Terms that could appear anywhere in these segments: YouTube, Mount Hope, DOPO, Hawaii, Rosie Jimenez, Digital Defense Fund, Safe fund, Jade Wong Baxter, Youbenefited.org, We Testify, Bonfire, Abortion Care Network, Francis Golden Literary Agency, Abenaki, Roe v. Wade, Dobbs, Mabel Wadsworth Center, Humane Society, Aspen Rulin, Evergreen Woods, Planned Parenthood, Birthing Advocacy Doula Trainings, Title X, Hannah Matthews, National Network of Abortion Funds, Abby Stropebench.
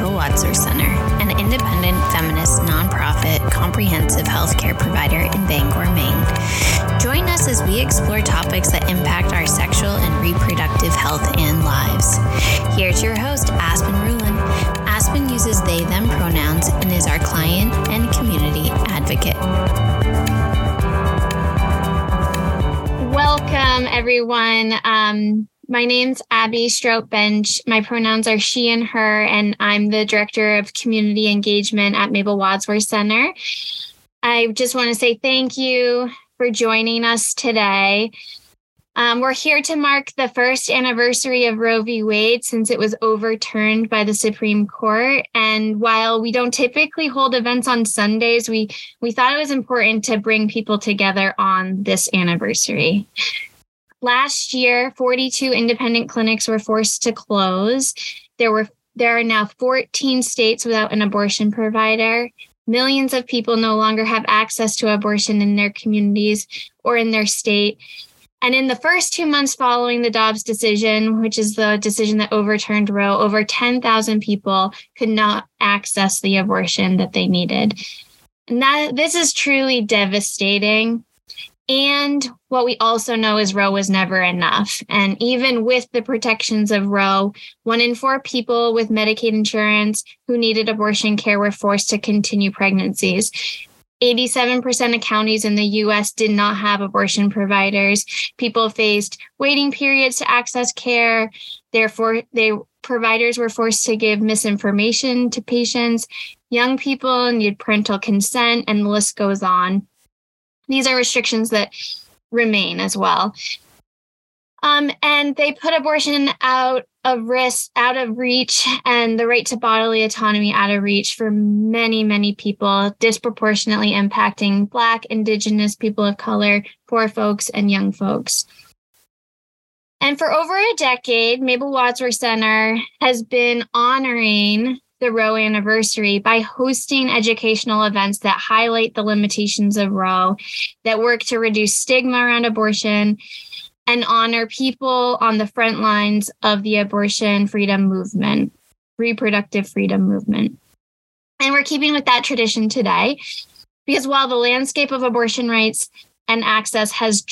Mabel Wadsworth Center, an independent, feminist, nonprofit, comprehensive healthcare provider in Bangor, Maine. Join us as we explore topics that impact our sexual and reproductive health and lives. Here's your host, Aspen Rulin. Aspen uses they/them pronouns and is our client and community advocate. Welcome, everyone. My name's Abby Stropebench. My pronouns are she and her, and I'm the Director of Community Engagement at Mabel Wadsworth Center. I just want to say thank you for joining us today. We're here to mark the first anniversary of Roe v. Wade since it was overturned by the Supreme Court. And while we don't typically hold events on Sundays, we thought it was important to bring people together on this anniversary. Last year, 42 independent clinics were forced to close. There are now 14 states without an abortion provider. Millions of people no longer have access to abortion in their communities or in their state. And in the first 2 months following the Dobbs decision, which is the decision that overturned Roe, over 10,000 people could not access the abortion that they needed. And this is truly devastating. And what we also know is Roe was never enough. And even with the protections of Roe, 1 in 4 people with Medicaid insurance who needed abortion care were forced to continue pregnancies. 87% of counties in the U.S. did not have abortion providers. People faced waiting periods to access care. Therefore, providers were forced to give misinformation to patients. Young people need parental consent, and the list goes on. These are restrictions that remain as well. And they put abortion out of reach, and the right to bodily autonomy out of reach for many, many people, disproportionately impacting Black, Indigenous, people of color, poor folks, and young folks. And for over a decade, Mabel Wadsworth Center has been honoring the Roe anniversary by hosting educational events that highlight the limitations of Roe, that work to reduce stigma around abortion, and honor people on the front lines of the abortion freedom movement, reproductive freedom movement. And we're keeping with that tradition today, because while the landscape of abortion rights and access has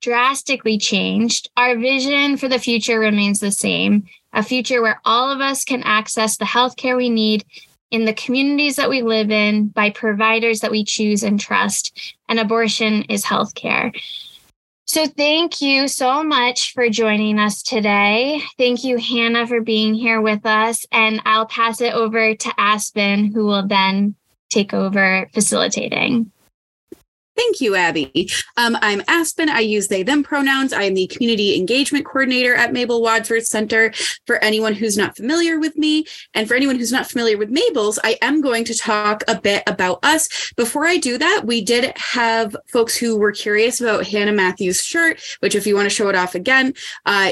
drastically changed, our vision for the future remains the same, a future where all of us can access the healthcare we need in the communities that we live in by providers that we choose and trust. And abortion is healthcare. So thank you so much for joining us today. Thank you, Hannah, for being here with us. And I'll pass it over to Aspen, who will then take over facilitating. Thank you, Abby. I'm Aspen. I use they, them pronouns. I am the community engagement coordinator at Mabel Wadsworth Center. For anyone who's not familiar with me, and for anyone who's not familiar with Mabel's, I am going to talk a bit about us. Before I do that, we did have folks who were curious about Hannah Matthews' shirt, which, if you want to show it off again,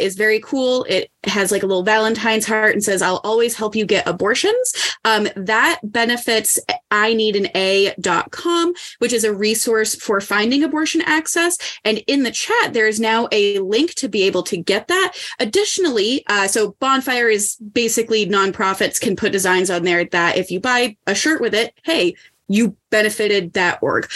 is very cool. It has like a little Valentine's heart and says, "I'll always help you get abortions." That benefits INeedAnA.com, which is a resource for finding abortion access. And in the chat, there is now a link to be able to get that. Additionally, so Bonfire is basically nonprofits can put designs on there that if you buy a shirt with it, hey, Youbenefited.org.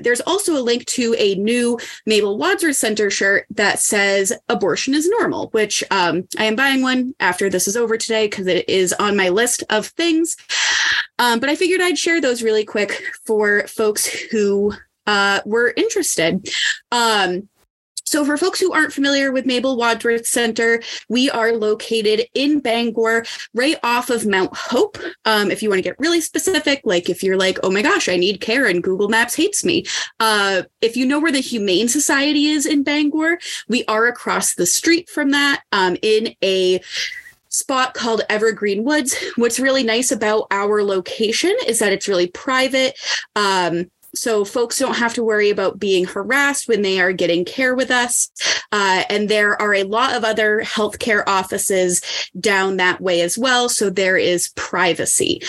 There's also a link to a new Mabel Wadsworth Center shirt that says abortion is normal, which I am buying one after this is over today because it is on my list of things. But I figured I'd share those really quick for folks who were interested. So for folks who aren't familiar with Mabel Wadsworth Center, we are located in Bangor, right off of Mount Hope. If you want to get really specific, like if you're like, oh my gosh, I need care and Google Maps hates me. If you know where the Humane Society is in Bangor, we are across the street from that in a spot called Evergreen Woods. What's really nice about our location is that it's really private. So folks don't have to worry about being harassed when they are getting care with us. And there are a lot of other healthcare offices down that way as well. So there is privacy.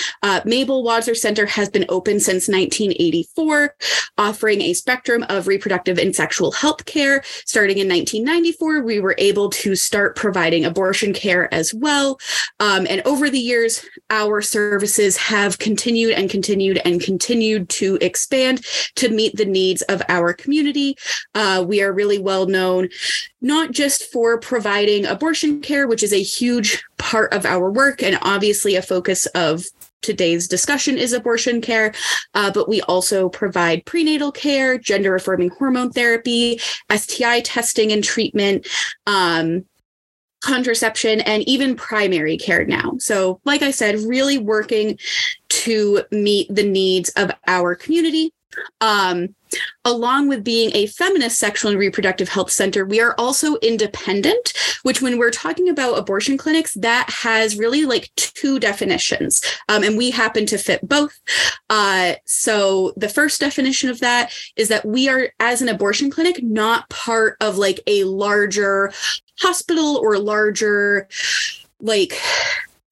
Mabel Wadsworth Center has been open since 1984, offering a spectrum of reproductive and sexual health care. Starting in 1994, we were able to start providing abortion care as well. And over the years, our services have continued to expand to meet the needs of our community. We are really well known, not just for providing abortion care, which is a huge part of our work and obviously a focus of today's discussion is abortion care, but we also provide prenatal care, gender-affirming hormone therapy, STI testing and treatment, contraception, and even primary care now. So, like I said, really working to meet the needs of our community. Along with being a feminist sexual and reproductive health center, we are also independent, which when we're talking about abortion clinics, that has really like two definitions. And we happen to fit both. So the first definition of that is that we are, as an abortion clinic, not part of like a larger hospital or larger, like,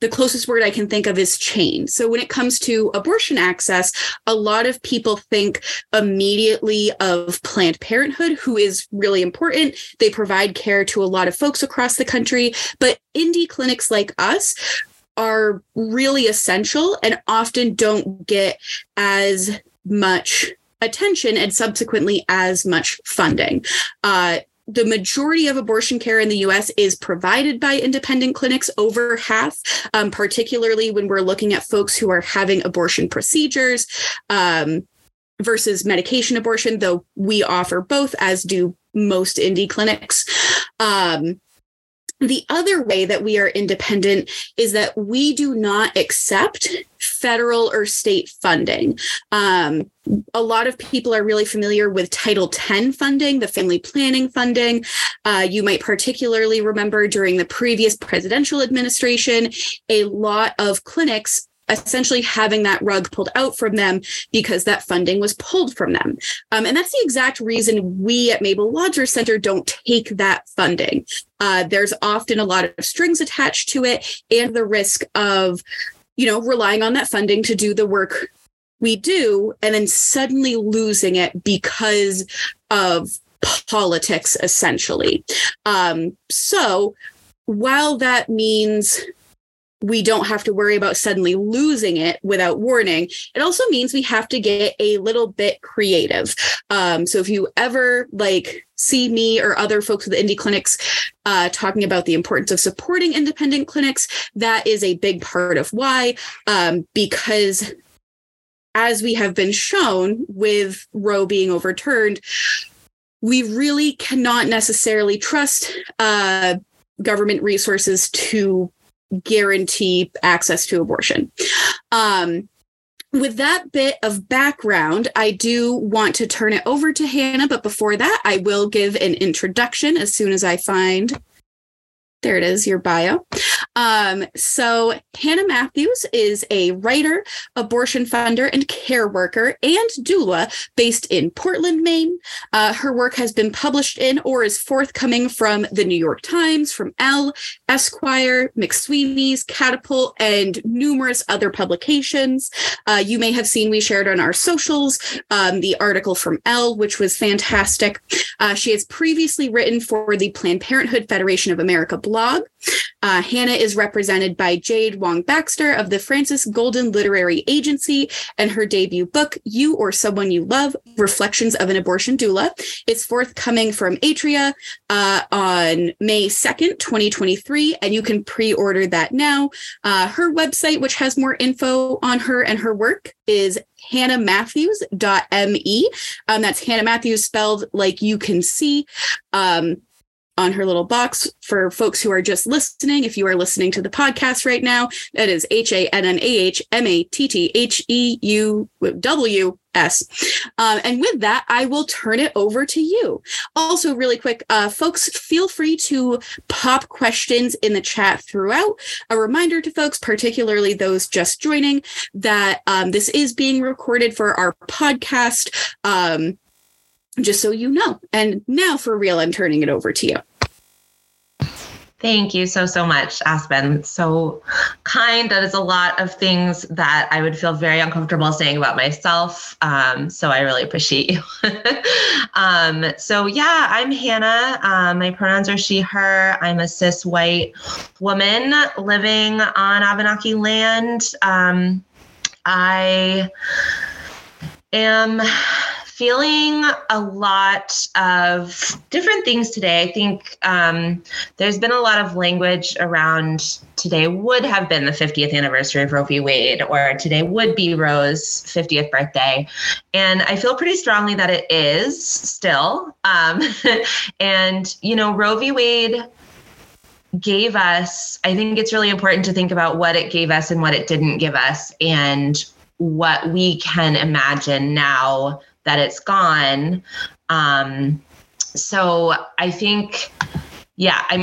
the closest word I can think of is chain. So when it comes to abortion access, a lot of people think immediately of Planned Parenthood, who is really important. They provide care to a lot of folks across the country, but indie clinics like us are really essential and often don't get as much attention and subsequently as much funding. The majority of abortion care in the U.S. is provided by independent clinics, over half, particularly when we're looking at folks who are having abortion procedures versus medication abortion, though we offer both, as do most indie clinics. The other way that we are independent is that we do not accept federal or state funding. A lot of people are really familiar with Title X funding, the family planning funding. You might particularly remember during the previous presidential administration, a lot of clinics essentially having that rug pulled out from them because that funding was pulled from them. And that's the exact reason we at Mabel Wadsworth Center don't take that funding. There's often a lot of strings attached to it and the risk of, you know, relying on that funding to do the work we do and then suddenly losing it because of politics, essentially. So while that means we don't have to worry about suddenly losing it without warning, it also means we have to get a little bit creative. So if you ever like see me or other folks with indie clinics talking about the importance of supporting independent clinics, that is a big part of why, because as we have been shown with Roe being overturned, we really cannot necessarily trust government resources to guarantee access to abortion. With that bit of background, I do want to turn it over to Hannah, but before that, I will give an introduction as soon as I find, there it is, your bio. So Hannah Matthews is a writer, abortion funder, and care worker and doula based in Portland, Maine. Her work has been published in or is forthcoming from the New York Times, from Elle, Esquire, McSweeney's, Catapult, and numerous other publications. You may have seen we shared on our socials the article from Elle, which was fantastic. She has previously written for the Planned Parenthood Federation of America blog. Hannah is represented by Jade Wong Baxter of the Francis Golden Literary Agency, and her debut book, You or Someone You Love, Reflections of an Abortion Doula, is forthcoming from Atria on May 2nd, 2023, and you can pre-order that now. Her website, which has more info on her and her work, is hannahmatthews.me. That's Hannah Matthews spelled like you can see. on her little box. For folks who are just listening, if you are listening to the podcast right now, that is HANNAHMATTHEUWS. And with that, I will turn it over to you. Also, really quick, folks, feel free to pop questions in the chat throughout. A reminder to folks, particularly those just joining, that this is being recorded for our podcast, just so you know. And now for real, I'm turning it over to you. Thank you so much, Aspen. So kind. That is a lot of things that I would feel very uncomfortable saying about myself. So I really appreciate you. So I'm Hannah. My pronouns are she, her. I'm a cis white woman living on Abenaki land. I am feeling a lot of different things today. I think there's been a lot of language around today would have been the 50th anniversary of Roe v. Wade, or today would be Roe's 50th birthday. And I feel pretty strongly that it is still. And, you know, Roe v. Wade gave us, I think it's really important to think about what it gave us and what it didn't give us, and what we can imagine now that it's gone. So I think,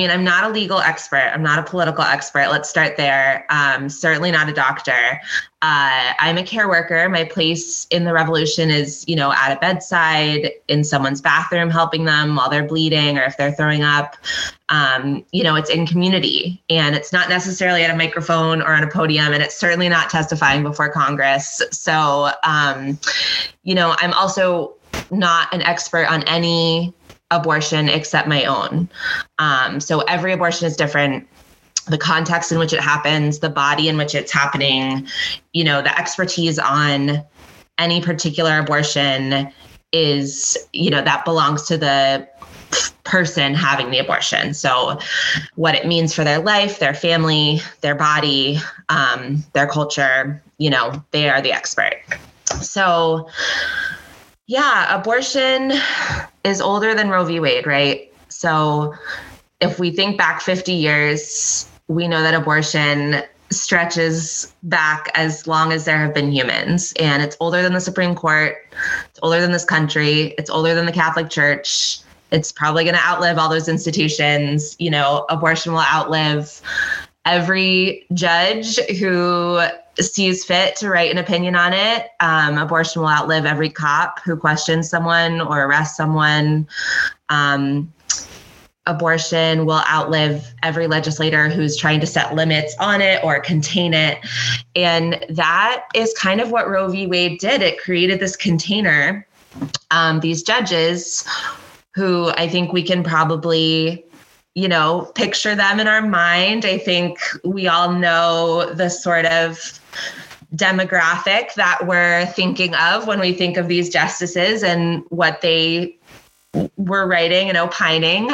I'm not a legal expert. I'm not a political expert. Let's start there. Certainly not a doctor. I'm a care worker. My place in the revolution is, you know, at a bedside, in someone's bathroom, helping them while they're bleeding, or if they're throwing up. You know, it's in community, and it's not necessarily at a microphone or on a podium, and it's certainly not testifying before Congress. So, I'm also not an expert on any abortion except my own. So every abortion is different. The context in which it happens, the body in which it's happening, you know, the expertise on any particular abortion is, you know, that belongs to the person having the abortion. So what it means for their life, their family, their body, their culture, you know, they are the expert. So abortion is older than Roe v. Wade, right? So if we think back 50 years, we know that abortion stretches back as long as there have been humans. And it's older than the Supreme Court. It's older than this country. It's older than the Catholic Church. It's probably going to outlive all those institutions. You know, abortion will outlive every judge who sees fit to write an opinion on it. Abortion will outlive every cop who questions someone or arrests someone. Abortion will outlive every legislator who's trying to set limits on it or contain it. And that is kind of what Roe v. Wade did. It created this container. These judges who I think we can probably, you know, picture them in our mind. I think we all know the sort of demographic that we're thinking of when we think of these justices and what they were writing and opining.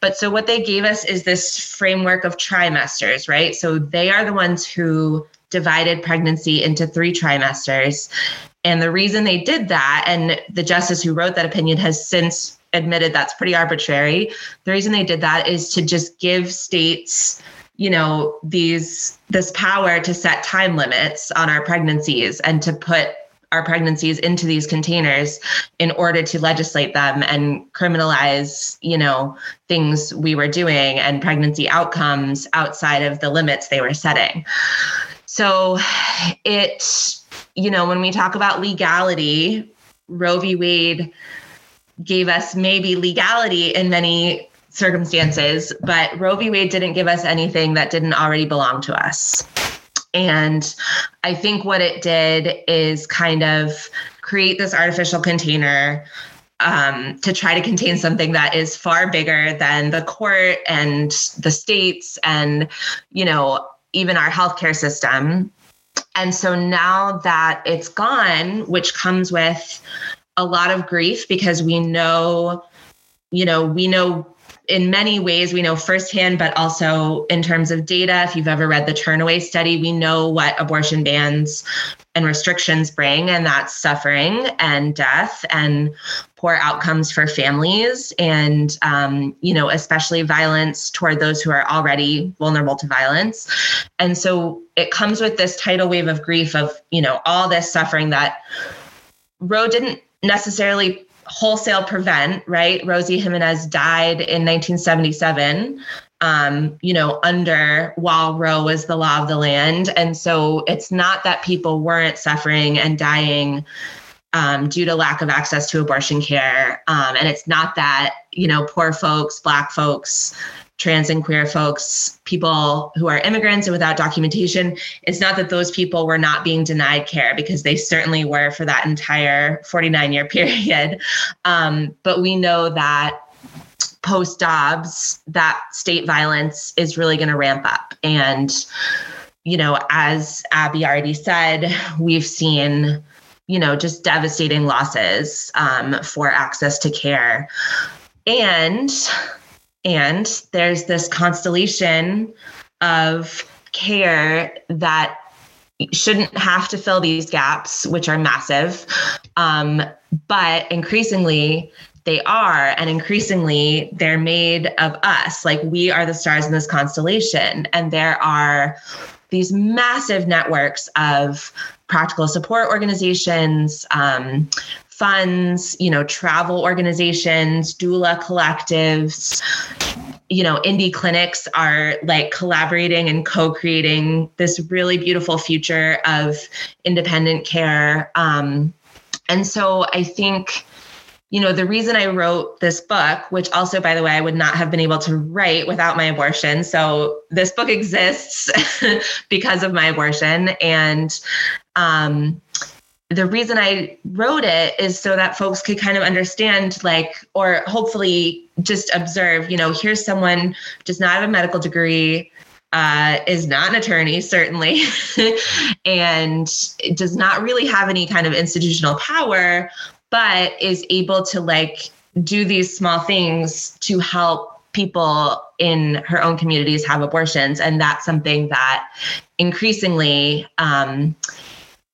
But so what they gave us is this framework of trimesters, right? So they are the ones who divided pregnancy into 3 trimesters. And the reason they did that, and the justice who wrote that opinion has since admitted that's pretty arbitrary. The reason they did that is to just give states, you know, this power to set time limits on our pregnancies and to put our pregnancies into these containers in order to legislate them and criminalize, you know, things we were doing and pregnancy outcomes outside of the limits they were setting. So it, you know, when we talk about legality, Roe v. Wade gave us maybe legality in many circumstances, but Roe v. Wade didn't give us anything that didn't already belong to us. And I think what it did is kind of create this artificial container to try to contain something that is far bigger than the court and the states and, you know, even our healthcare system. And so now that it's gone, which comes with a lot of grief, because we know in many ways, we know firsthand, but also in terms of data, if you've ever read the Turnaway Study, we know what abortion bans and restrictions bring, and that's suffering and death and poor outcomes for families and, especially violence toward those who are already vulnerable to violence. And so it comes with this tidal wave of grief of, all this suffering that Roe didn't necessarily wholesale prevent, right? Rosie Jimenez died in 1977, while Roe was the law of the land. And so it's not that people weren't suffering and dying due to lack of access to abortion care. And it's not that, poor folks, Black folks, trans and queer folks, people who are immigrants and without documentation, it's not that those people were not being denied care, because they certainly were for that entire 49-year period. But we know that post Dobbs, that state violence is really going to ramp up. And, as Abby already said, we've seen just devastating losses for access to care. And there's this constellation of care that shouldn't have to fill these gaps, which are massive, but increasingly they are, and increasingly they're made of us. Like, we are the stars in this constellation, and there are these massive networks of practical support organizations, funds, travel organizations, doula collectives, indie clinics are like collaborating and co-creating this really beautiful future of independent care. And so I think, the reason I wrote this book, which also, by the way, I would not have been able to write without my abortion. So this book exists because of my abortion. And the reason I wrote it is so that folks could kind of understand, or hopefully just observe, here's someone does not have a medical degree, is not an attorney, certainly, and does not really have any kind of institutional power, but is able to do these small things to help people in her own communities have abortions. And that's something that increasingly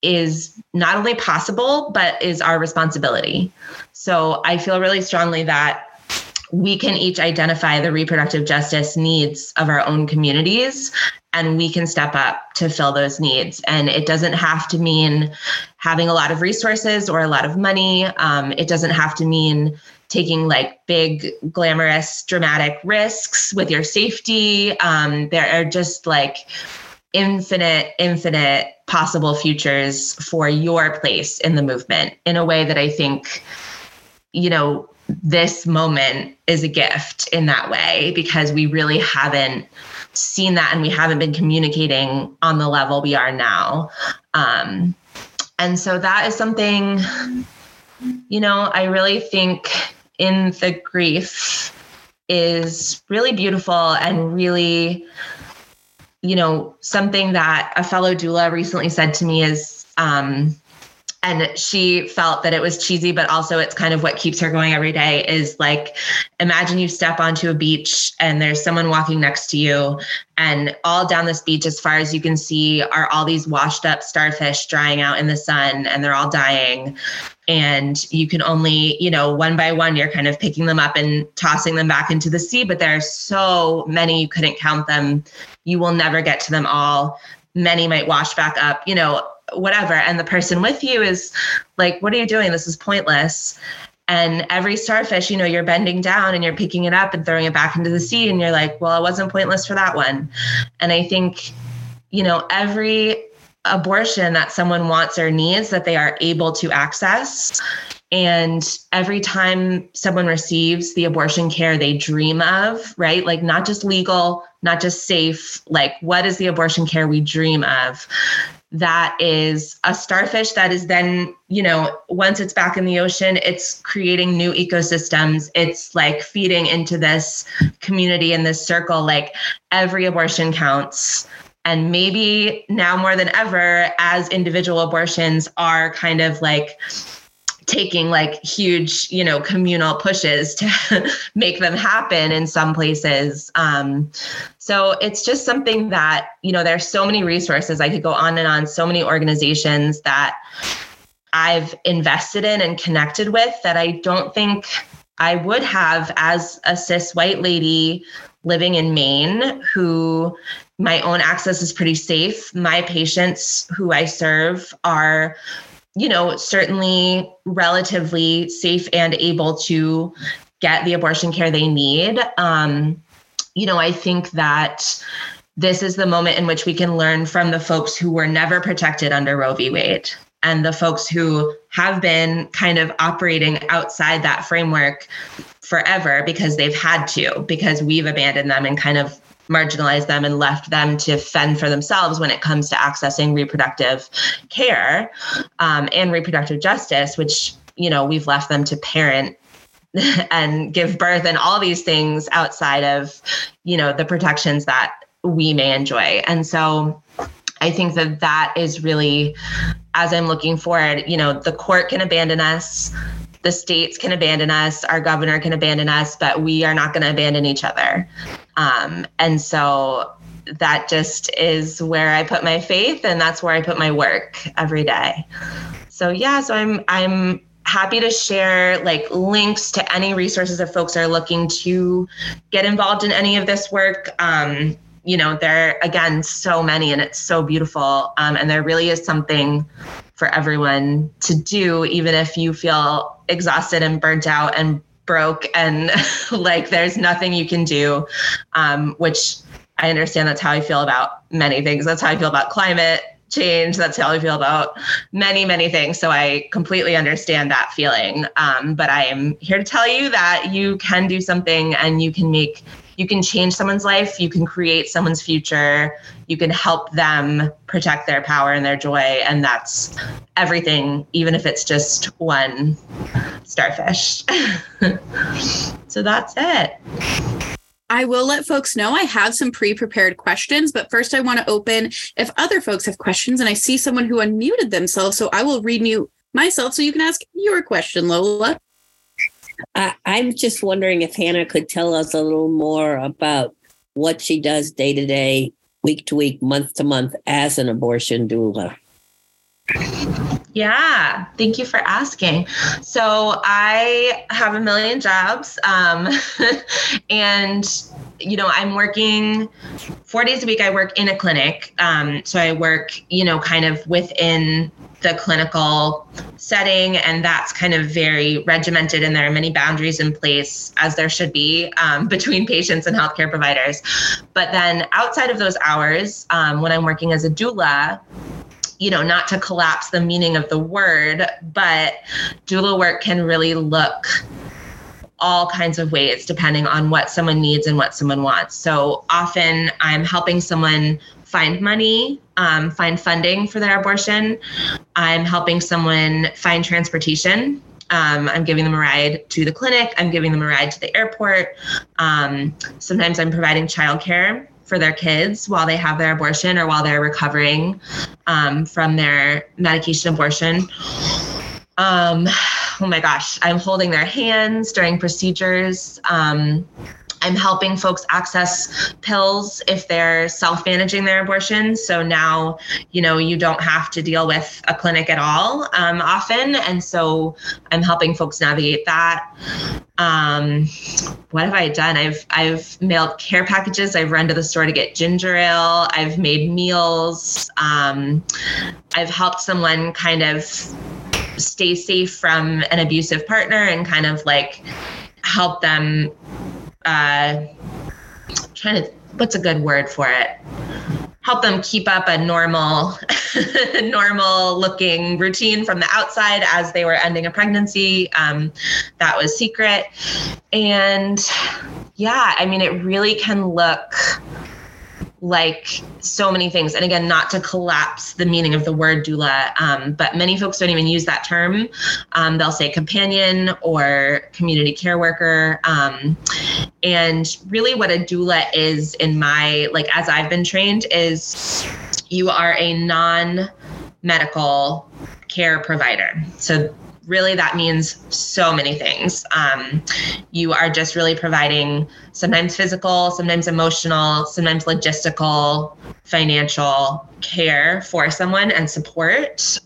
is not only possible, but is our responsibility. So I feel really strongly that we can each identify the reproductive justice needs of our own communities, and we can step up to fill those needs. And it doesn't have to mean having a lot of resources or a lot of money. It doesn't have to mean taking big, glamorous, dramatic risks with your safety. There are just infinite possible futures for your place in the movement in a way that I think, this moment is a gift in that way, because we really haven't seen that, and we haven't been communicating on the level we are now. And so that is something, I really think in the grief is really beautiful, and really, something that a fellow doula recently said to me is, and she felt that it was cheesy, but also it's kind of what keeps her going every day, is imagine you step onto a beach and there's someone walking next to you, and all down this beach, as far as you can see, are all these washed up starfish drying out in the sun, and they're all dying. And you can only, one by one, you're kind of picking them up and tossing them back into the sea, but there are so many, you couldn't count them. You will never get to them all. Many might wash back up, whatever. And the person with you is what are you doing? This is pointless. And every starfish, you're bending down and you're picking it up and throwing it back into the sea. And you're well, it wasn't pointless for that one. And I think, every abortion that someone wants or needs that they are able to access, and every time someone receives the abortion care they dream of, right? Not just legal, not just safe, what is the abortion care we dream of? That is a starfish that is then, once it's back in the ocean, it's creating new ecosystems. It's feeding into this community and this circle. Every abortion counts. And maybe now more than ever, as individual abortions are kind of taking huge, communal pushes to make them happen in some places. So it's just something that, there are so many resources. I could go on and on, so many organizations that I've invested in and connected with that I don't think I would have as a cis white lady living in Maine, who my own access is pretty safe. My patients who I serve are, you know, certainly relatively safe and able to get the abortion care they need. You know, I think that this is the moment in which we can learn from the folks who were never protected under Roe v. Wade and the folks who have been kind of operating outside that framework forever because they've had to, because we've abandoned them and kind of marginalized them and left them to fend for themselves when it comes to accessing reproductive care and reproductive justice, which, you know, we've left them to parent and give birth and all these things outside of, you know, the protections that we may enjoy. And so I think that that is really, as I'm looking forward, you know, the court can abandon us, the states can abandon us, our governor can abandon us, but we are not going to abandon each other. And so that just is where I put my faith, and that's where I put my work every day. So yeah, so I'm happy to share like links to any resources if folks are looking to get involved in any of this work. You know, there are, again, so many, and it's so beautiful. And there really is something for everyone to do, even if you feel exhausted and burnt out and broke and like there's nothing you can do, which I understand. That's how I feel about many things. That's how I feel about climate change. That's how I feel about many, many things. So I completely understand that feeling. But I am here to tell you that you can do something, and you can change someone's life, you can create someone's future, you can help them protect their power and their joy. And that's everything, even if it's just one starfish. So that's it. I will let folks know I have some pre-prepared questions, but first I want to open if other folks have questions, and I see someone who unmuted themselves. So I will remute myself so you can ask your question, Lola. I'm just wondering if Hannah could tell us a little more about what she does day to day, week to week, month to month as an abortion doula. Yeah, thank you for asking. So I have a million jobs, and you know, I'm working 4 days a week. I work in a clinic. So I work, you know, kind of within the clinical setting, and that's kind of very regimented, and there are many boundaries in place, as there should be, between patients and healthcare providers. But then outside of those hours, when I'm working as a doula, you know, not to collapse the meaning of the word, but doula work can really look all kinds of ways depending on what someone needs and what someone wants. So often I'm helping someone find money, find funding for their abortion. I'm helping someone find transportation. I'm giving them a ride to the clinic. I'm giving them a ride to the airport. Sometimes I'm providing childcare for their kids while they have their abortion or while they're recovering from their medication abortion. Oh my gosh, I'm holding their hands during procedures. I'm helping folks access pills if they're self-managing their abortion. So now, you know, you don't have to deal with a clinic at all often. And so I'm helping folks navigate that. What have I done? I've mailed care packages. I've run to the store to get ginger ale. I've made meals. I've helped someone kind of stay safe from an abusive partner and kind of like help them what's a good word for it? Help them keep up a normal looking routine from the outside as they were ending a pregnancy. That was secret. And yeah, I mean, it really can look like so many things. And again, not to collapse the meaning of the word doula, but many folks don't even use that term. They'll say companion or community care worker. And really what a doula is in my, like, as I've been trained, is you are a non-medical care provider. So really that means so many things. You are just really providing sometimes physical, sometimes emotional, sometimes logistical, financial care for someone and support.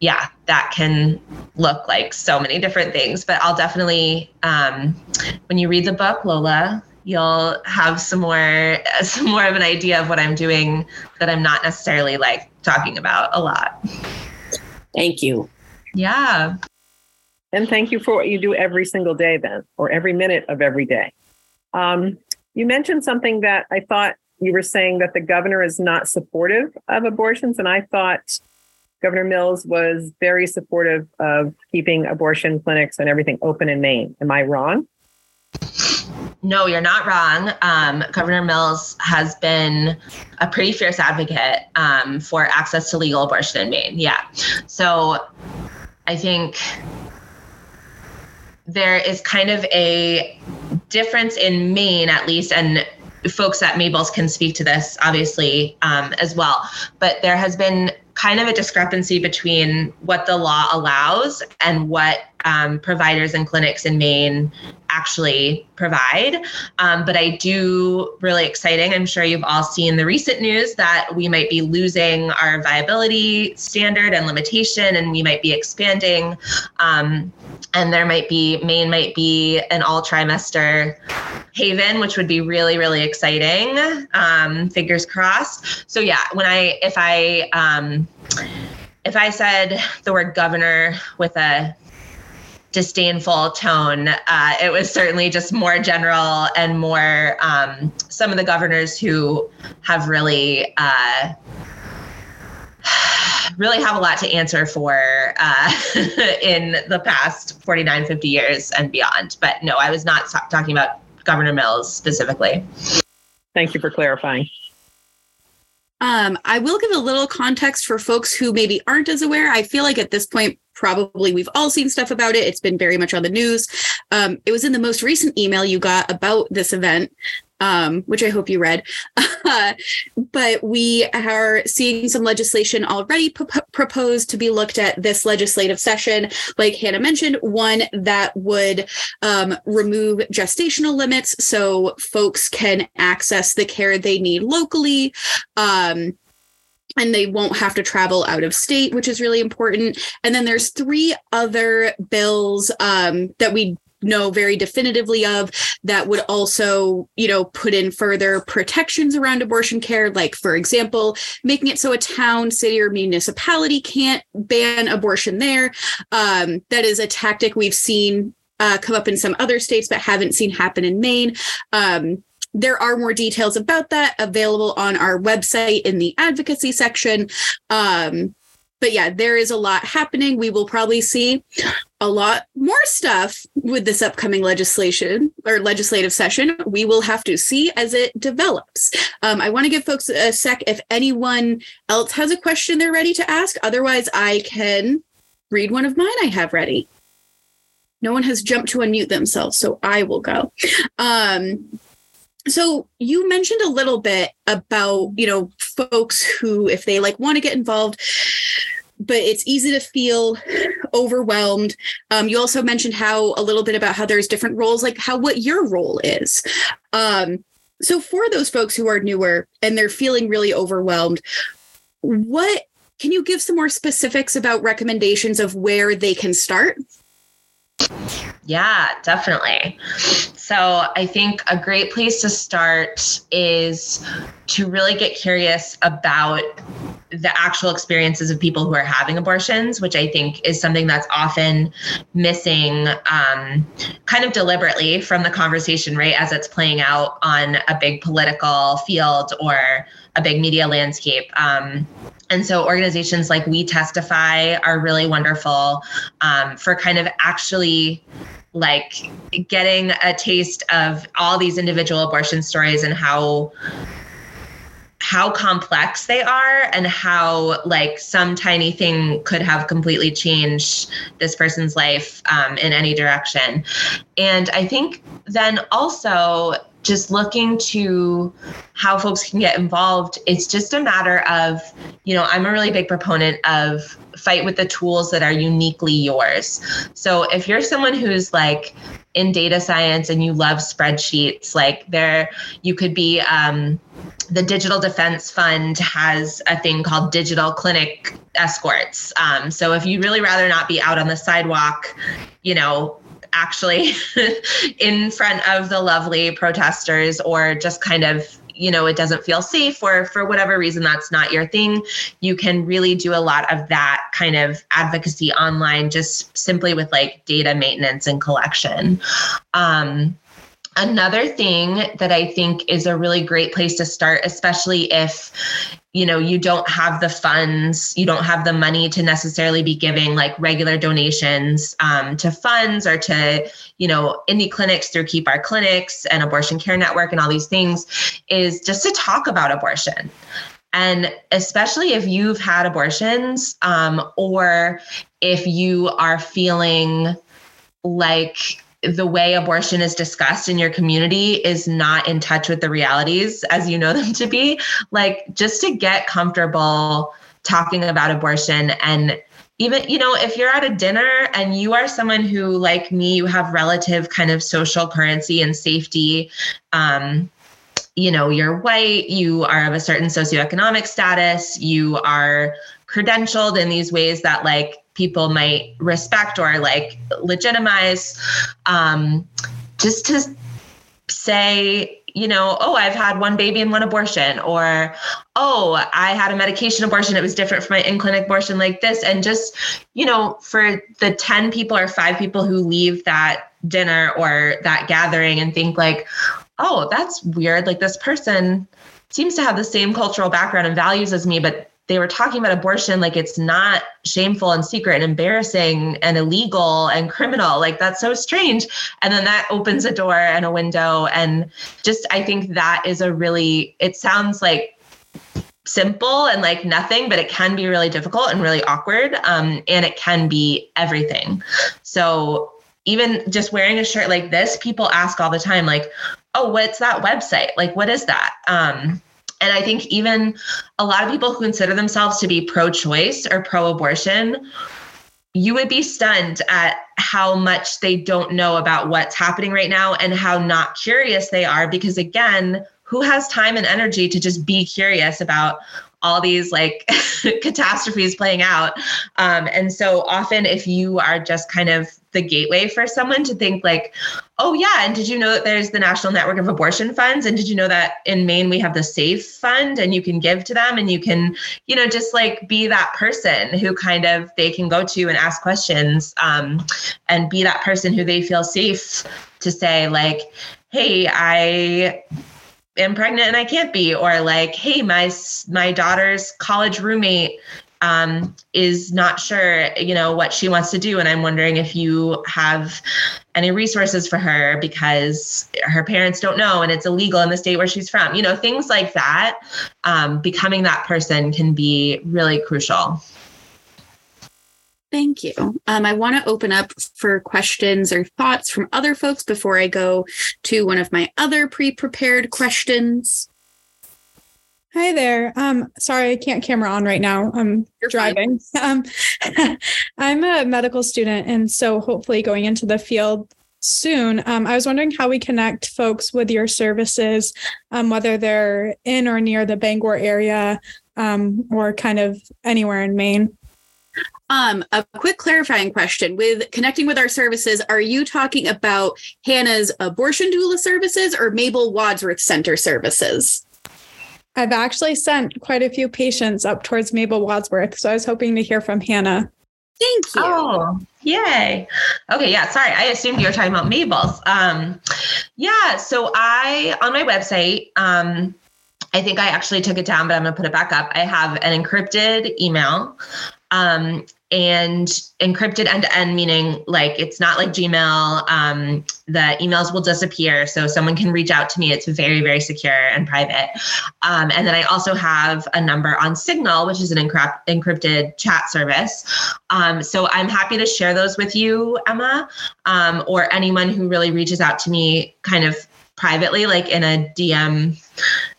Yeah, that can look like so many different things, but I'll definitely, when you read the book, Lola, you'll have some more of an idea of what I'm doing that I'm not necessarily like talking about a lot. Thank you. Yeah. And thank you for what you do every single day then, or every minute of every day. You mentioned something that I thought you were saying, that the governor is not supportive of abortions. And I thought Governor Mills was very supportive of keeping abortion clinics and everything open in Maine. Am I wrong? No, you're not wrong. Governor Mills has been a pretty fierce advocate for access to legal abortion in Maine. Yeah. So I think there is kind of a difference in Maine, at least, and folks at Mabel's can speak to this, obviously, as well. But there has been kind of a discrepancy between what the law allows and what providers and clinics in Maine actually provide. But I do, really exciting, I'm sure you've all seen the recent news that we might be losing our viability standard and limitation, and we might be expanding. And there might be, Maine might be an all trimester haven, which would be really, really exciting. Fingers crossed. So yeah, if I said the word governor with a disdainful tone, it was certainly just more general and more, some of the governors who have really, really have a lot to answer for in the past 49, 50 years and beyond. But no, I was not talking about Governor Mills specifically. Thank you for clarifying. I will give a little context for folks who maybe aren't as aware. I feel like at this point, probably we've all seen stuff about it. It's been very much on the news. It was in the most recent email you got about this event, which I hope you read. But we are seeing some legislation already proposed to be looked at this legislative session. Like Hannah mentioned, one that would remove gestational limits so folks can access the care they need locally. And they won't have to travel out of state, which is really important. And then there's three other bills that we know very definitively of that would also, put in further protections around abortion care. Like, for example, making it so a town, city, or municipality can't ban abortion there. That is a tactic we've seen come up in some other states, but haven't seen happen in Maine. There are more details about that available on our website in the advocacy section. But yeah, there is a lot happening. We will probably see a lot more stuff with this upcoming legislation or legislative session. We will have to see as it develops. I want to give folks a sec if anyone else has a question they're ready to ask. Otherwise, I can read one of mine I have ready. No one has jumped to unmute themselves, so I will go. So you mentioned a little bit about, folks who, if they want to get involved, but it's easy to feel overwhelmed. You also mentioned a little bit about how there's different roles, like what your role is. So for those folks who are newer and they're feeling really overwhelmed, can you give some more specifics about recommendations of where they can start? Yeah, definitely. So I think a great place to start is to really get curious about the actual experiences of people who are having abortions, which I think is something that's often missing kind of deliberately from the conversation, right, as it's playing out on a big political field or a big media landscape. And so organizations like We Testify are really wonderful for kind of actually getting a taste of all these individual abortion stories and how complex they are and how some tiny thing could have completely changed this person's life in any direction. And I think then also just looking to how folks can get involved. It's just a matter of, you know, I'm a really big proponent of fight with the tools that are uniquely yours. So if you're someone who's like in data science and you love spreadsheets, like there, you could be, the Digital Defense Fund has a thing called Digital Clinic Escorts. So if you really rather not be out on the sidewalk, you know, actually in front of the lovely protesters, or just kind of, you know, it doesn't feel safe or for whatever reason that's not your thing, you can really do a lot of that kind of advocacy online, just simply with like data maintenance and collection. Another thing that I think is a really great place to start, especially if, you know, you don't have the funds, you don't have the money to necessarily be giving like regular donations to funds or to, you know, INeedA clinics through Keep Our Clinics and Abortion Care Network and all these things, is just to talk about abortion. And especially if you've had abortions or if you are feeling like the way abortion is discussed in your community is not in touch with the realities as you know them to be, like just to get comfortable talking about abortion. And even, you know, if you're at a dinner and you are someone who, like me, you have relative kind of social currency and safety, you know, you're white, you are of a certain socioeconomic status, you are credentialed in these ways that like people might respect or like legitimize, just to say, you know, oh, I've had one baby and one abortion, or, oh, I had a medication abortion. It was different from my in-clinic abortion like this. And just, you know, for the 10 people or 5 people who leave that dinner or that gathering and think like, oh, that's weird. Like this person seems to have the same cultural background and values as me, but they were talking about abortion like it's not shameful and secret and embarrassing and illegal and criminal. Like that's so strange. And then that opens a door and a window. And just, I think that is a really, it sounds like simple and like nothing, but it can be really difficult and really awkward. And it can be everything. So even just wearing a shirt like this, people ask all the time, like, oh, what's that website? Like, what is that? And I think even a lot of people who consider themselves to be pro-choice or pro-abortion, you would be stunned at how much they don't know about what's happening right now and how not curious they are. Because again, who has time and energy to just be curious about all these like catastrophes playing out? And so often if you are just kind of the gateway for someone to think like, oh yeah, and did you know that there's the National Network of Abortion Funds? And did you know that in Maine we have the Safe Fund and you can give to them and you can, you know, just like be that person who kind of they can go to and ask questions and be that person who they feel safe to say like, hey, I am pregnant and I can't be, or like, hey, my daughter's college roommate is not sure, you know, what she wants to do. And I'm wondering if you have any resources for her because her parents don't know and it's illegal in the state where she's from, you know, things like that. Becoming that person can be really crucial. Thank you. I want to open up for questions or thoughts from other folks before I go to one of my other pre-prepared questions. Hi there. Sorry, I can't camera on right now. I'm driving. I'm a medical student, and so hopefully going into the field soon. I was wondering how we connect folks with your services, whether they're in or near the Bangor area, or kind of anywhere in Maine. A quick clarifying question. With connecting with our services, are you talking about Hannah's abortion doula services or Mabel Wadsworth Center services? I've actually sent quite a few patients up towards Mabel Wadsworth, so I was hoping to hear from Hannah. Thank you. Oh, yay. Okay, yeah, sorry. I assumed you were talking about Mabel's. Yeah, so on my website, I think I actually took it down, but I'm going to put it back up. I have an encrypted email. And encrypted end-to-end, meaning like it's not like Gmail, the emails will disappear. So someone can reach out to me. It's very, very secure and private. And then I also have a number on Signal, which is an encrypted chat service. So I'm happy to share those with you, Emma, or anyone who really reaches out to me kind of privately, like in a DM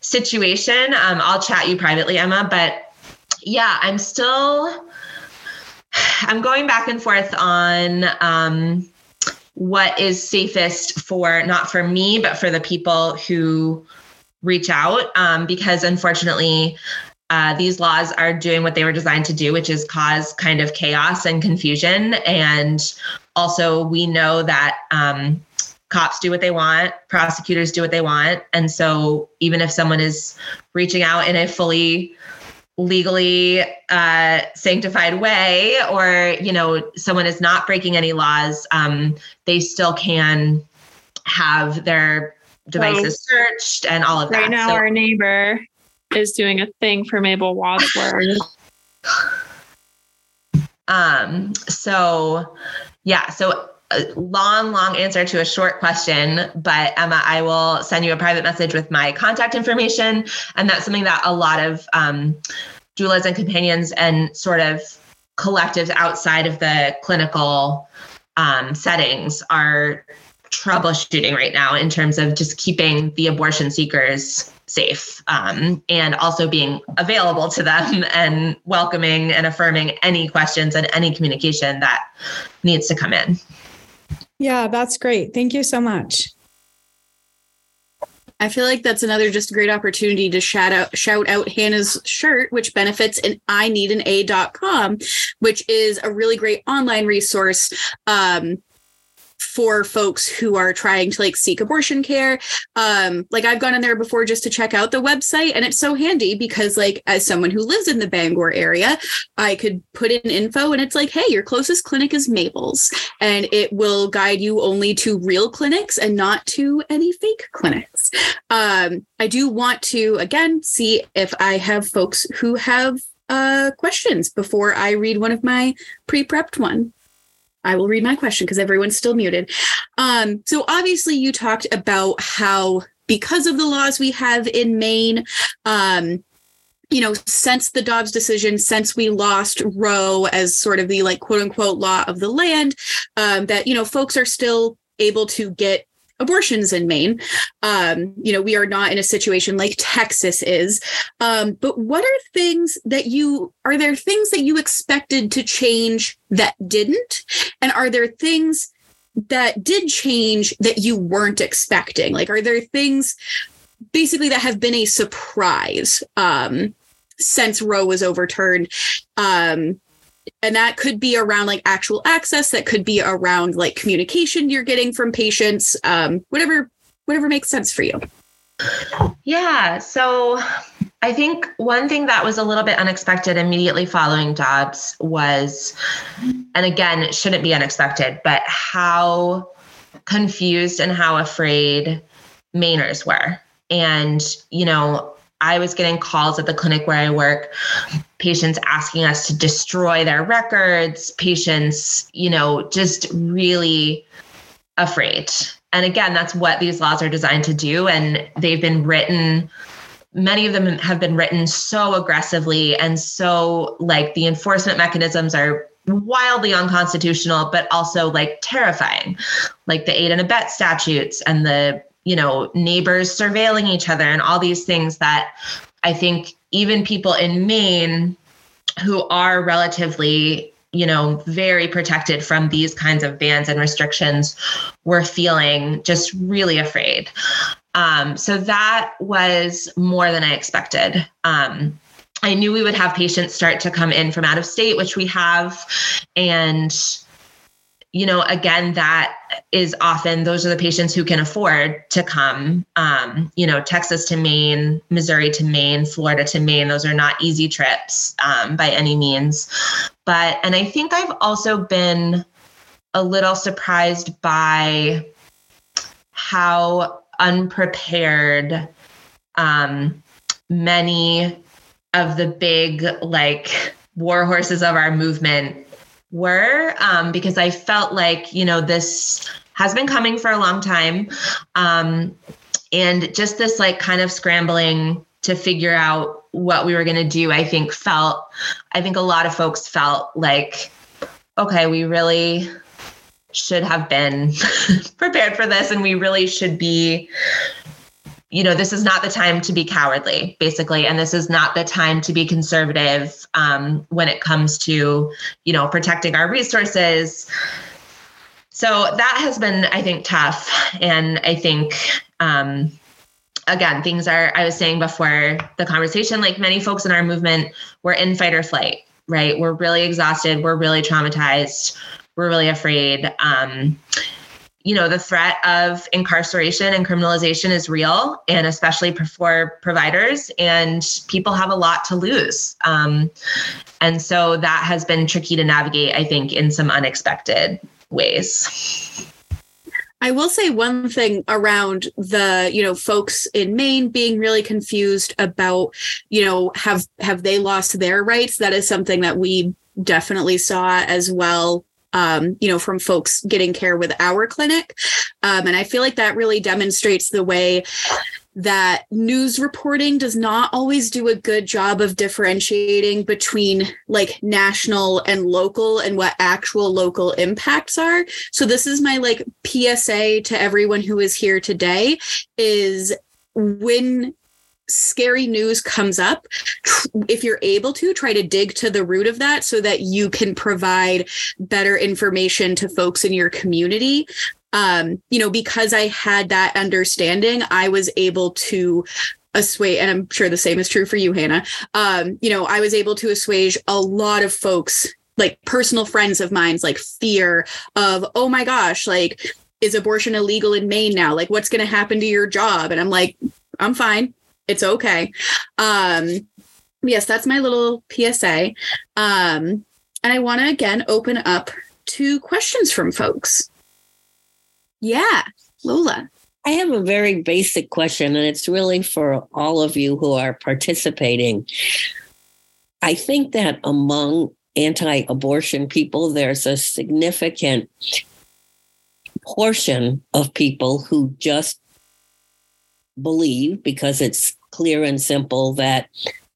situation. I'll chat you privately, Emma, but yeah, I'm going back and forth on, what is safest for, not for me, but for the people who reach out. Because unfortunately, these laws are doing what they were designed to do, which is cause kind of chaos and confusion. And also we know that, cops do what they want, prosecutors do what they want. And so even if someone is reaching out in a fully legally sanctified way, or, you know, someone is not breaking any laws, they still can have their devices searched and all of that. Right now, our neighbor is doing a thing for Mabel Wadsworth. So a long answer to a short question, but Emma, I will send you a private message with my contact information. And that's something that a lot of doulas and companions and sort of collectives outside of the clinical settings are troubleshooting right now in terms of just keeping the abortion seekers safe, and also being available to them and welcoming and affirming any questions and any communication that needs to come in. Yeah, that's great. Thank you so much. I feel like that's another just great opportunity to shout out Hannah's shirt, which benefits in INeedAnA.com, which is a really great online resource for folks who are trying to seek abortion care. I've gone in there before just to check out the website, and it's so handy because as someone who lives in the Bangor area, I could put in info and it's hey, your closest clinic is Mabel's, and it will guide you only to real clinics and not to any fake clinics. I do want to, again, see if I have folks who have questions before I read one of my pre-prepped one. I will read my question because everyone's still muted. So obviously you talked about how, because of the laws we have in Maine, since the Dobbs decision, since we lost Roe as sort of the quote unquote law of the land, that, folks are still able to get abortions in Maine. We are not in a situation like Texas is. But what are things that are there things that you expected to change that didn't? And are there things that did change that you weren't expecting? Are there things basically that have been a surprise since Roe was overturned? And that could be around actual access, that could be around communication you're getting from patients, whatever makes sense for you. Yeah. So I think one thing that was a little bit unexpected immediately following Dobbs was, and again, it shouldn't be unexpected, but how confused and how afraid Mainers were. And, I was getting calls at the clinic where I work, patients asking us to destroy their records, patients, just really afraid. And again, that's what these laws are designed to do. And they've been written, many of them have been written so aggressively. And so the enforcement mechanisms are wildly unconstitutional, but also terrifying, the aid and abet statutes and the neighbors surveilling each other and all these things that I think even people in Maine who are relatively, very protected from these kinds of bans and restrictions were feeling just really afraid. So that was more than I expected. I knew we would have patients start to come in from out of state, which we have. And again, that is often, those are the patients who can afford to come, Texas to Maine, Missouri to Maine, Florida to Maine. Those are not easy trips by any means. And I think I've also been a little surprised by how unprepared many of the big, war horses of our movement were, because I felt this has been coming for a long time. And just this kind of scrambling to figure out what we were going to do, I think a lot of folks felt okay, we really should have been prepared for this. And we really should be, you know, this is not the time to be cowardly, basically. And this is not the time to be conservative when it comes to, you know, protecting our resources. So that has been, I think, tough. And I think, again, things are, I was saying before the conversation, like many folks in our movement, we're in fight or flight, right? We're really exhausted. We're really traumatized. We're really afraid. You know, the threat of incarceration and criminalization is real, and especially for providers, and people have a lot to lose. And so that has been tricky to navigate, I think, in some unexpected ways. I will say one thing around the, you know, folks in Maine being really confused about, you know, have they lost their rights? That is something that we definitely saw as well, you know, from folks getting care with our clinic. And I feel like that really demonstrates the way that news reporting does not always do a good job of differentiating between like national and local and what actual local impacts are. So this is my like PSA to everyone who is here today is when scary news comes up, if you're able to, try to dig to the root of that so that you can provide better information to folks in your community. You know, because I had that understanding, I was able to assuage, and I'm sure the same is true for you, Hannah. You know, I was able to assuage a lot of folks, like personal friends of mine's, like fear of, oh my gosh, like, is abortion illegal in Maine now? Like, what's going to happen to your job? And I'm like, I'm fine. It's okay. Yes, that's my little PSA. And I want to again open up to questions from folks. Yeah, Lola. I have a very basic question, and it's really for all of you who are participating. I think that among anti-abortion people, there's a significant portion of people who just believe, because it's clear and simple, that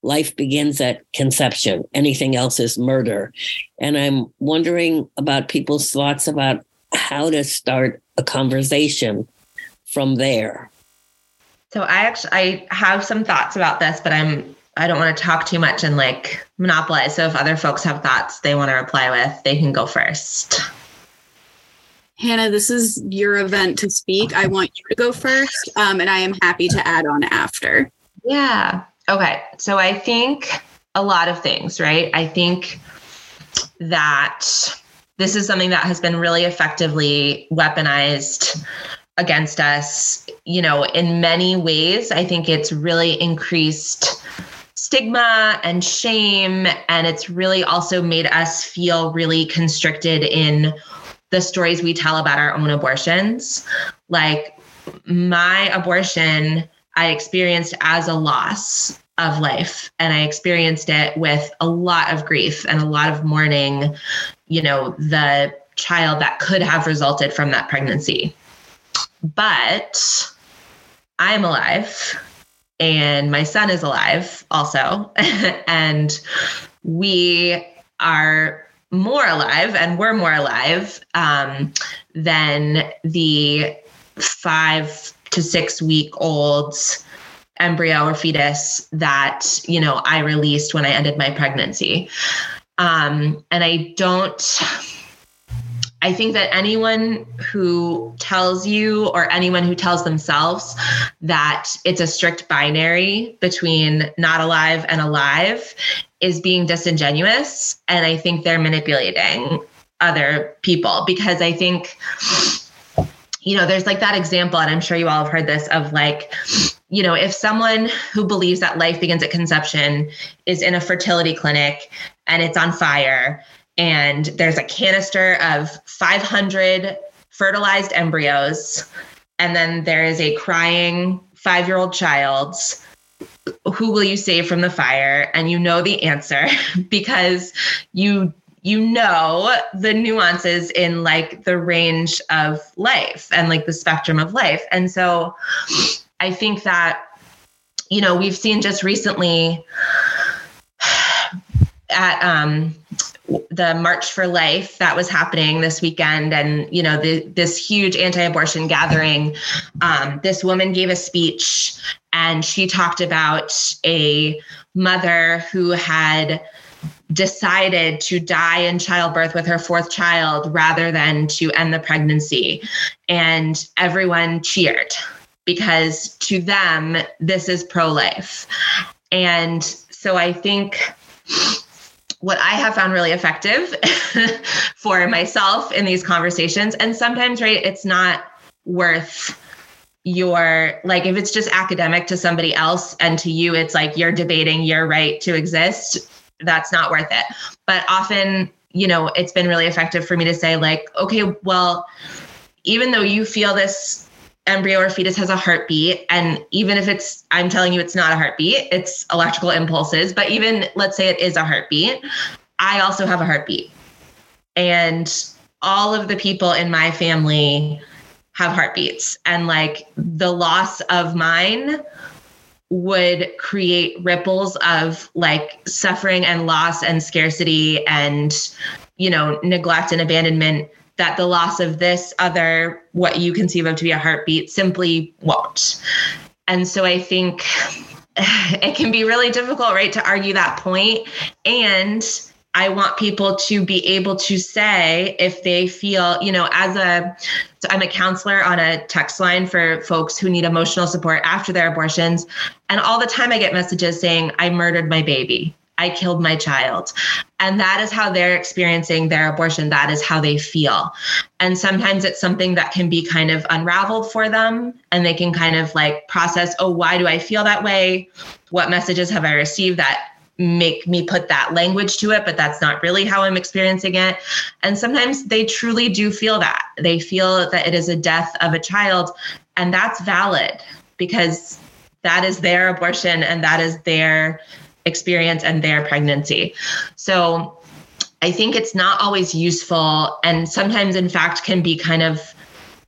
life begins at conception. Anything else is murder. And I'm wondering about people's thoughts about how to start a conversation from there. So I have some thoughts about this, but I don't want to talk too much and like monopolize. So if other folks have thoughts they want to reply with, they can go first. Hannah, this is your event to speak. I want you to go first, and I am happy to add on after. Yeah. Okay. So I think a lot of things, right? I think that this is something that has been really effectively weaponized against us, you know, in many ways. I think it's really increased stigma and shame, and it's really also made us feel really constricted in the stories we tell about our own abortions. Like, my abortion, I experienced as a loss of life, and I experienced it with a lot of grief and a lot of mourning, you know, the child that could have resulted from that pregnancy. But I'm alive, and my son is alive also, and we are more alive, and we're more alive than the 5 to 6 week olds embryo or fetus that, you know, I released when I ended my pregnancy. And I think that anyone who tells you, or anyone who tells themselves, that it's a strict binary between not alive and alive is being disingenuous. And I think they're manipulating other people, because I think, you know, there's like that example, and I'm sure you all have heard this, of like, you know, if someone who believes that life begins at conception is in a fertility clinic and it's on fire, and there's a canister of 500 fertilized embryos, and then there is a crying 5-year-old child, who will you save from the fire? And you know the answer, because you know the nuances in like the range of life and like the spectrum of life. And so I think that, you know, we've seen just recently at the March for Life that was happening this weekend, and you know, this huge anti-abortion gathering, this woman gave a speech, and she talked about a mother who had decided to die in childbirth with her fourth child rather than to end the pregnancy. And everyone cheered because to them, this is pro-life. And so I think what I have found really effective for myself in these conversations, and sometimes, right, it's not worth your, like, if it's just academic to somebody else and to you, it's like you're debating your right to exist, that's not worth it. But often, you know, it's been really effective for me to say, like, okay, well, even though you feel this embryo or fetus has a heartbeat, and even if it's, I'm telling you, it's not a heartbeat, it's electrical impulses, but even let's say it is a heartbeat, I also have a heartbeat. And all of the people in my family have heartbeats, and like the loss of mine would create ripples of like suffering and loss and scarcity and, you know, neglect and abandonment that the loss of this other, what you conceive of to be a heartbeat, simply won't. And so I think it can be really difficult, right, to argue that point. And I want people to be able to say if they feel, you know, so I'm a counselor on a text line for folks who need emotional support after their abortions. And all the time I get messages saying, I murdered my baby, I killed my child. And that is how they're experiencing their abortion. That is how they feel. And sometimes it's something that can be kind of unraveled for them, and they can kind of like process, oh, why do I feel that way? What messages have I received that make me put that language to it, but that's not really how I'm experiencing it. And sometimes they truly do feel that. They feel that it is a death of a child, and that's valid because that is their abortion and that is their experience and their pregnancy. So I think it's not always useful, and sometimes in fact can be kind of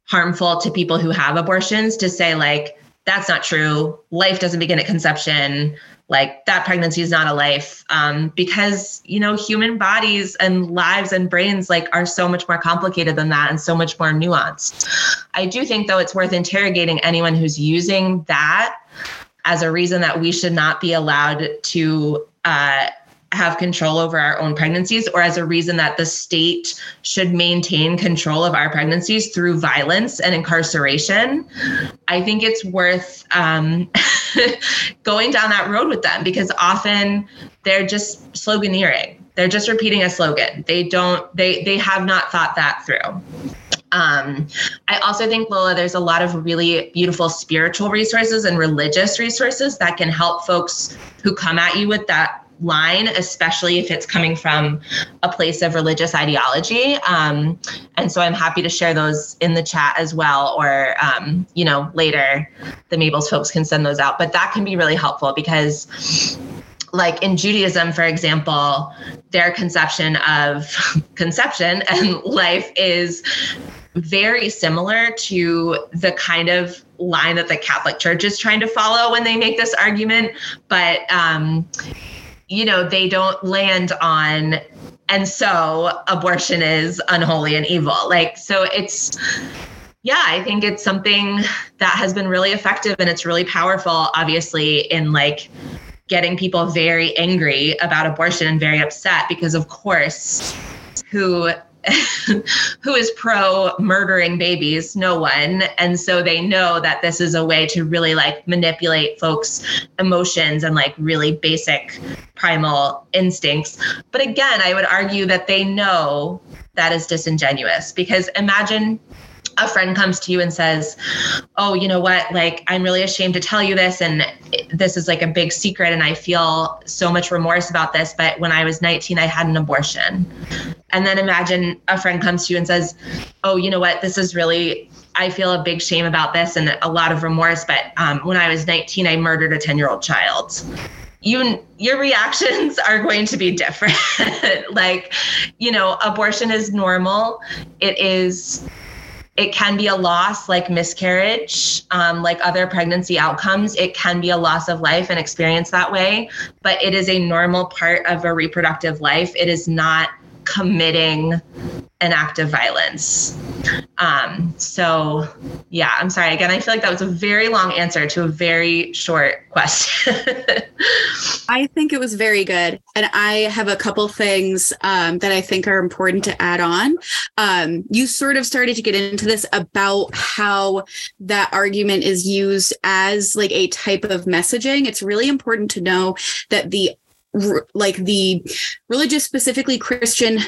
harmful to people who have abortions to say like, that's not true. Life doesn't begin at conception. Like that pregnancy is not a life, because, you know, human bodies and lives and brains like are so much more complicated than that and so much more nuanced. I do think, though, it's worth interrogating anyone who's using that as a reason that we should not be allowed to have control over our own pregnancies, or as a reason that the state should maintain control of our pregnancies through violence and incarceration. I think it's worth going down that road with them, because often they're just sloganeering. They're just repeating a slogan. They have not thought that through. I also think, Lola, there's a lot of really beautiful spiritual resources and religious resources that can help folks who come at you with that line, especially if it's coming from a place of religious ideology. And so I'm happy to share those in the chat as well, or, you know, later the Mabel's folks can send those out, but that can be really helpful because like in Judaism, for example, their conception of conception and life is very similar to the kind of line that the Catholic Church is trying to follow when they make this argument. But, you know, they don't land on, and so abortion is unholy and evil. Like, so it's, yeah, I think it's something that has been really effective, and it's really powerful, obviously, in like getting people very angry about abortion and very upset, because of course, who is pro murdering babies? No one. And so they know that this is a way to really like manipulate folks' emotions and like really basic primal instincts. But again, I would argue that they know that is disingenuous, because imagine a friend comes to you and says, oh, you know what, like, I'm really ashamed to tell you this, and this is like a big secret, and I feel so much remorse about this, but when I was 19, I had an abortion. And then imagine a friend comes to you and says, oh, you know what, this is really, I feel a big shame about this and a lot of remorse, but when I was 19, I murdered a 10-year-old child. Your reactions are going to be different. Like, you know, abortion is normal. It can be a loss like miscarriage, like other pregnancy outcomes. It can be a loss of life and experience that way, but it is a normal part of a reproductive life. It is not committing an act of violence. So yeah, I'm sorry. Again, I feel like that was a very long answer to a very short question. I think it was very good. And I have a couple things that I think are important to add on. You sort of started to get into this about how that argument is used as like a type of messaging. It's really important to know that the religious, specifically Christian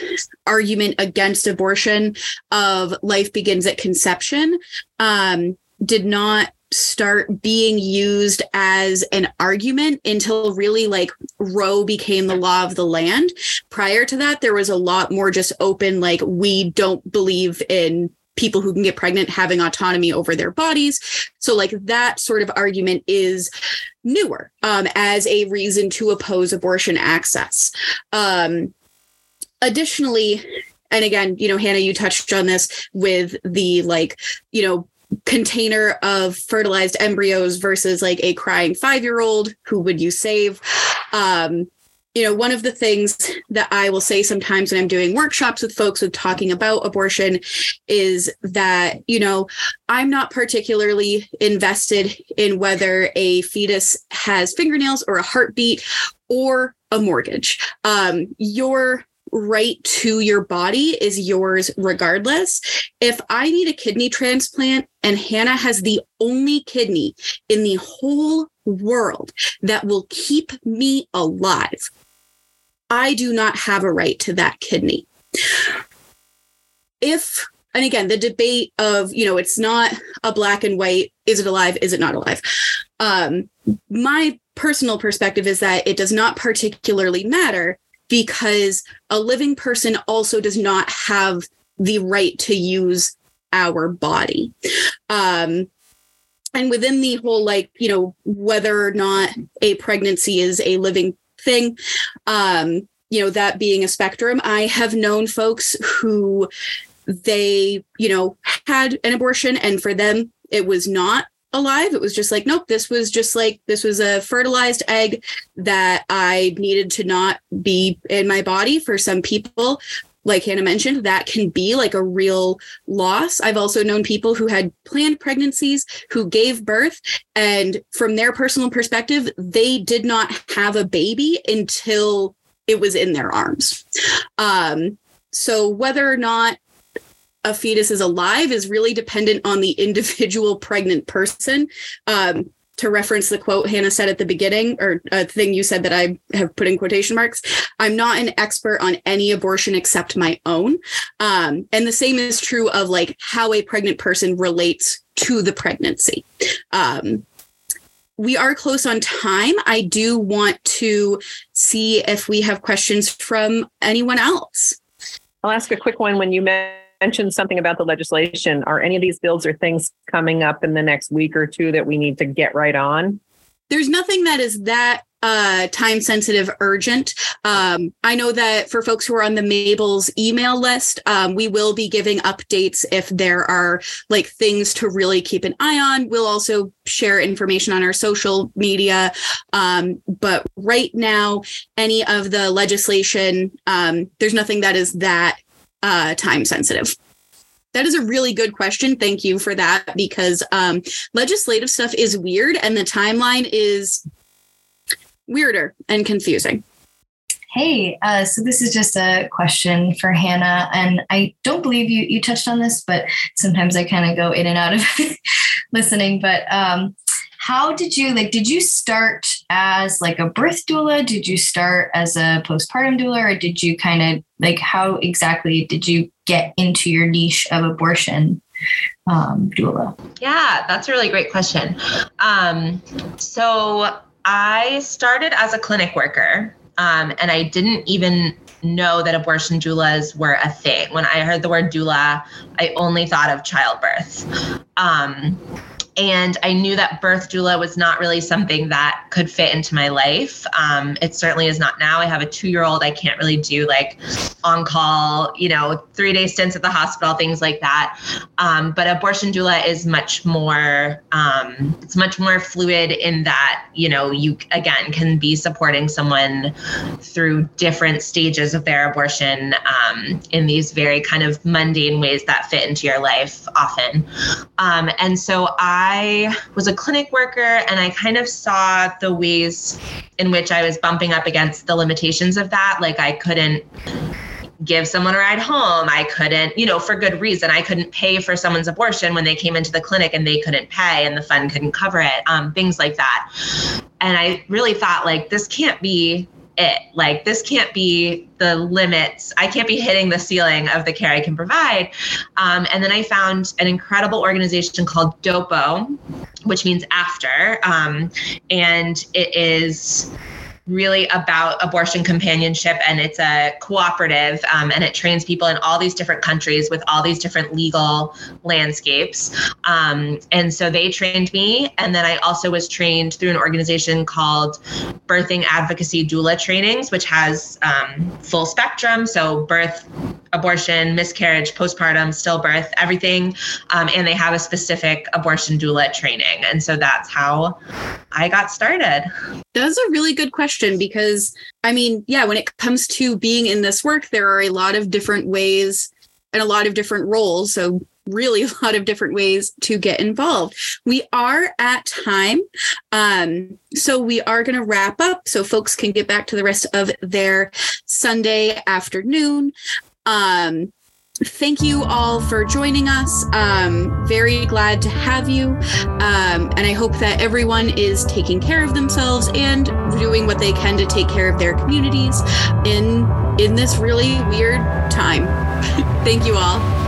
argument against abortion of life begins at conception did not start being used as an argument until really like Roe became the law of the land. Prior to that, there was a lot more just open, like, we don't believe in people who can get pregnant having autonomy over their bodies. So like that sort of argument is newer as a reason to oppose abortion access. Additionally, and again, you know, Hannah, you touched on this with the like, you know, container of fertilized embryos versus like a crying 5-year-old, who would you save? You know, one of the things that I will say sometimes when I'm doing workshops with folks with talking about abortion is that, you know, I'm not particularly invested in whether a fetus has fingernails or a heartbeat or a mortgage. Your right to your body is yours regardless. If I need a kidney transplant and Hannah has the only kidney in the whole world that will keep me alive, I do not have a right to that kidney. If, and again, the debate of, you know, it's not a black and white, is it alive, is it not alive? My personal perspective is that it does not particularly matter, because a living person also does not have the right to use our body. And within the whole, like, you know, whether or not a pregnancy is a living thing, you know, that being a spectrum, I have known folks who they, you know, had an abortion and for them, it was not alive. It was just like, nope, this was just like, this was a fertilized egg that I needed to not be in my body. For some people, like Hannah mentioned, that can be like a real loss. I've also known people who had planned pregnancies who gave birth, and from their personal perspective, they did not have a baby until it was in their arms. So whether or not a fetus is alive is really dependent on the individual pregnant person. To reference the quote Hannah said at the beginning, or a thing you said that I have put in quotation marks, I'm not an expert on any abortion except my own. And the same is true of like how a pregnant person relates to the pregnancy. We are close on time. I do want to see if we have questions from anyone else. I'll ask a quick one. When you mentioned something about the legislation, are any of these bills or things coming up in the next week or two that we need to get right on? There's nothing that is that time sensitive urgent. I know that for folks who are on the Mabel's email list, we will be giving updates if there are like things to really keep an eye on. We'll also share information on our social media. But right now, any of the legislation, there's nothing that is that time sensitive. That is a really good question. Thank you for that, because legislative stuff is weird and the timeline is weirder and confusing. Hey, so this is just a question for Hannah, and I don't believe you touched on this, but sometimes I kind of go in and out of listening. But how did you, like, did you start as like a birth doula? Did you start as a postpartum doula? Or did you kind of like, how exactly did you get into your niche of abortion doula? Yeah, that's a really great question. So I started as a clinic worker, and I didn't even know that abortion doulas were a thing. When I heard the word doula, I only thought of childbirth. And I knew that birth doula was not really something that could fit into my life. It certainly is not now. I have a 2-year-old. I can't really do like on call, 3-day stints at the hospital, things like that. But abortion doula is much more, it's much more fluid in that, you again can be supporting someone through different stages of their abortion in these very kind of mundane ways that fit into your life often. And so I was a clinic worker and I kind of saw the ways in which I was bumping up against the limitations of that. Like I couldn't give someone a ride home. I couldn't, for good reason, I couldn't pay for someone's abortion when they came into the clinic and they couldn't pay and the fund couldn't cover it, things like that. And I really thought this can't be it. This can't be the limits. I can't be hitting the ceiling of the care I can provide. And then I found an incredible organization called DOPO, which means after. And it is really about abortion companionship, and it's a cooperative, and it trains people in all these different countries with all these different legal landscapes. And so they trained me. And then I also was trained through an organization called Birthing Advocacy Doula Trainings, which has full spectrum. So birth, abortion, miscarriage, postpartum, stillbirth, everything. And they have a specific abortion doula training. And so that's how I got started. That's a really good question because, when it comes to being in this work, there are a lot of different ways and a lot of different roles. So really a lot of different ways to get involved. We are at time. So we are going to wrap up so folks can get back to the rest of their Sunday afternoon. Thank you all for joining us. Very glad to have you. And I hope that everyone is taking care of themselves and doing what they can to take care of their communities in this really weird time. Thank you all.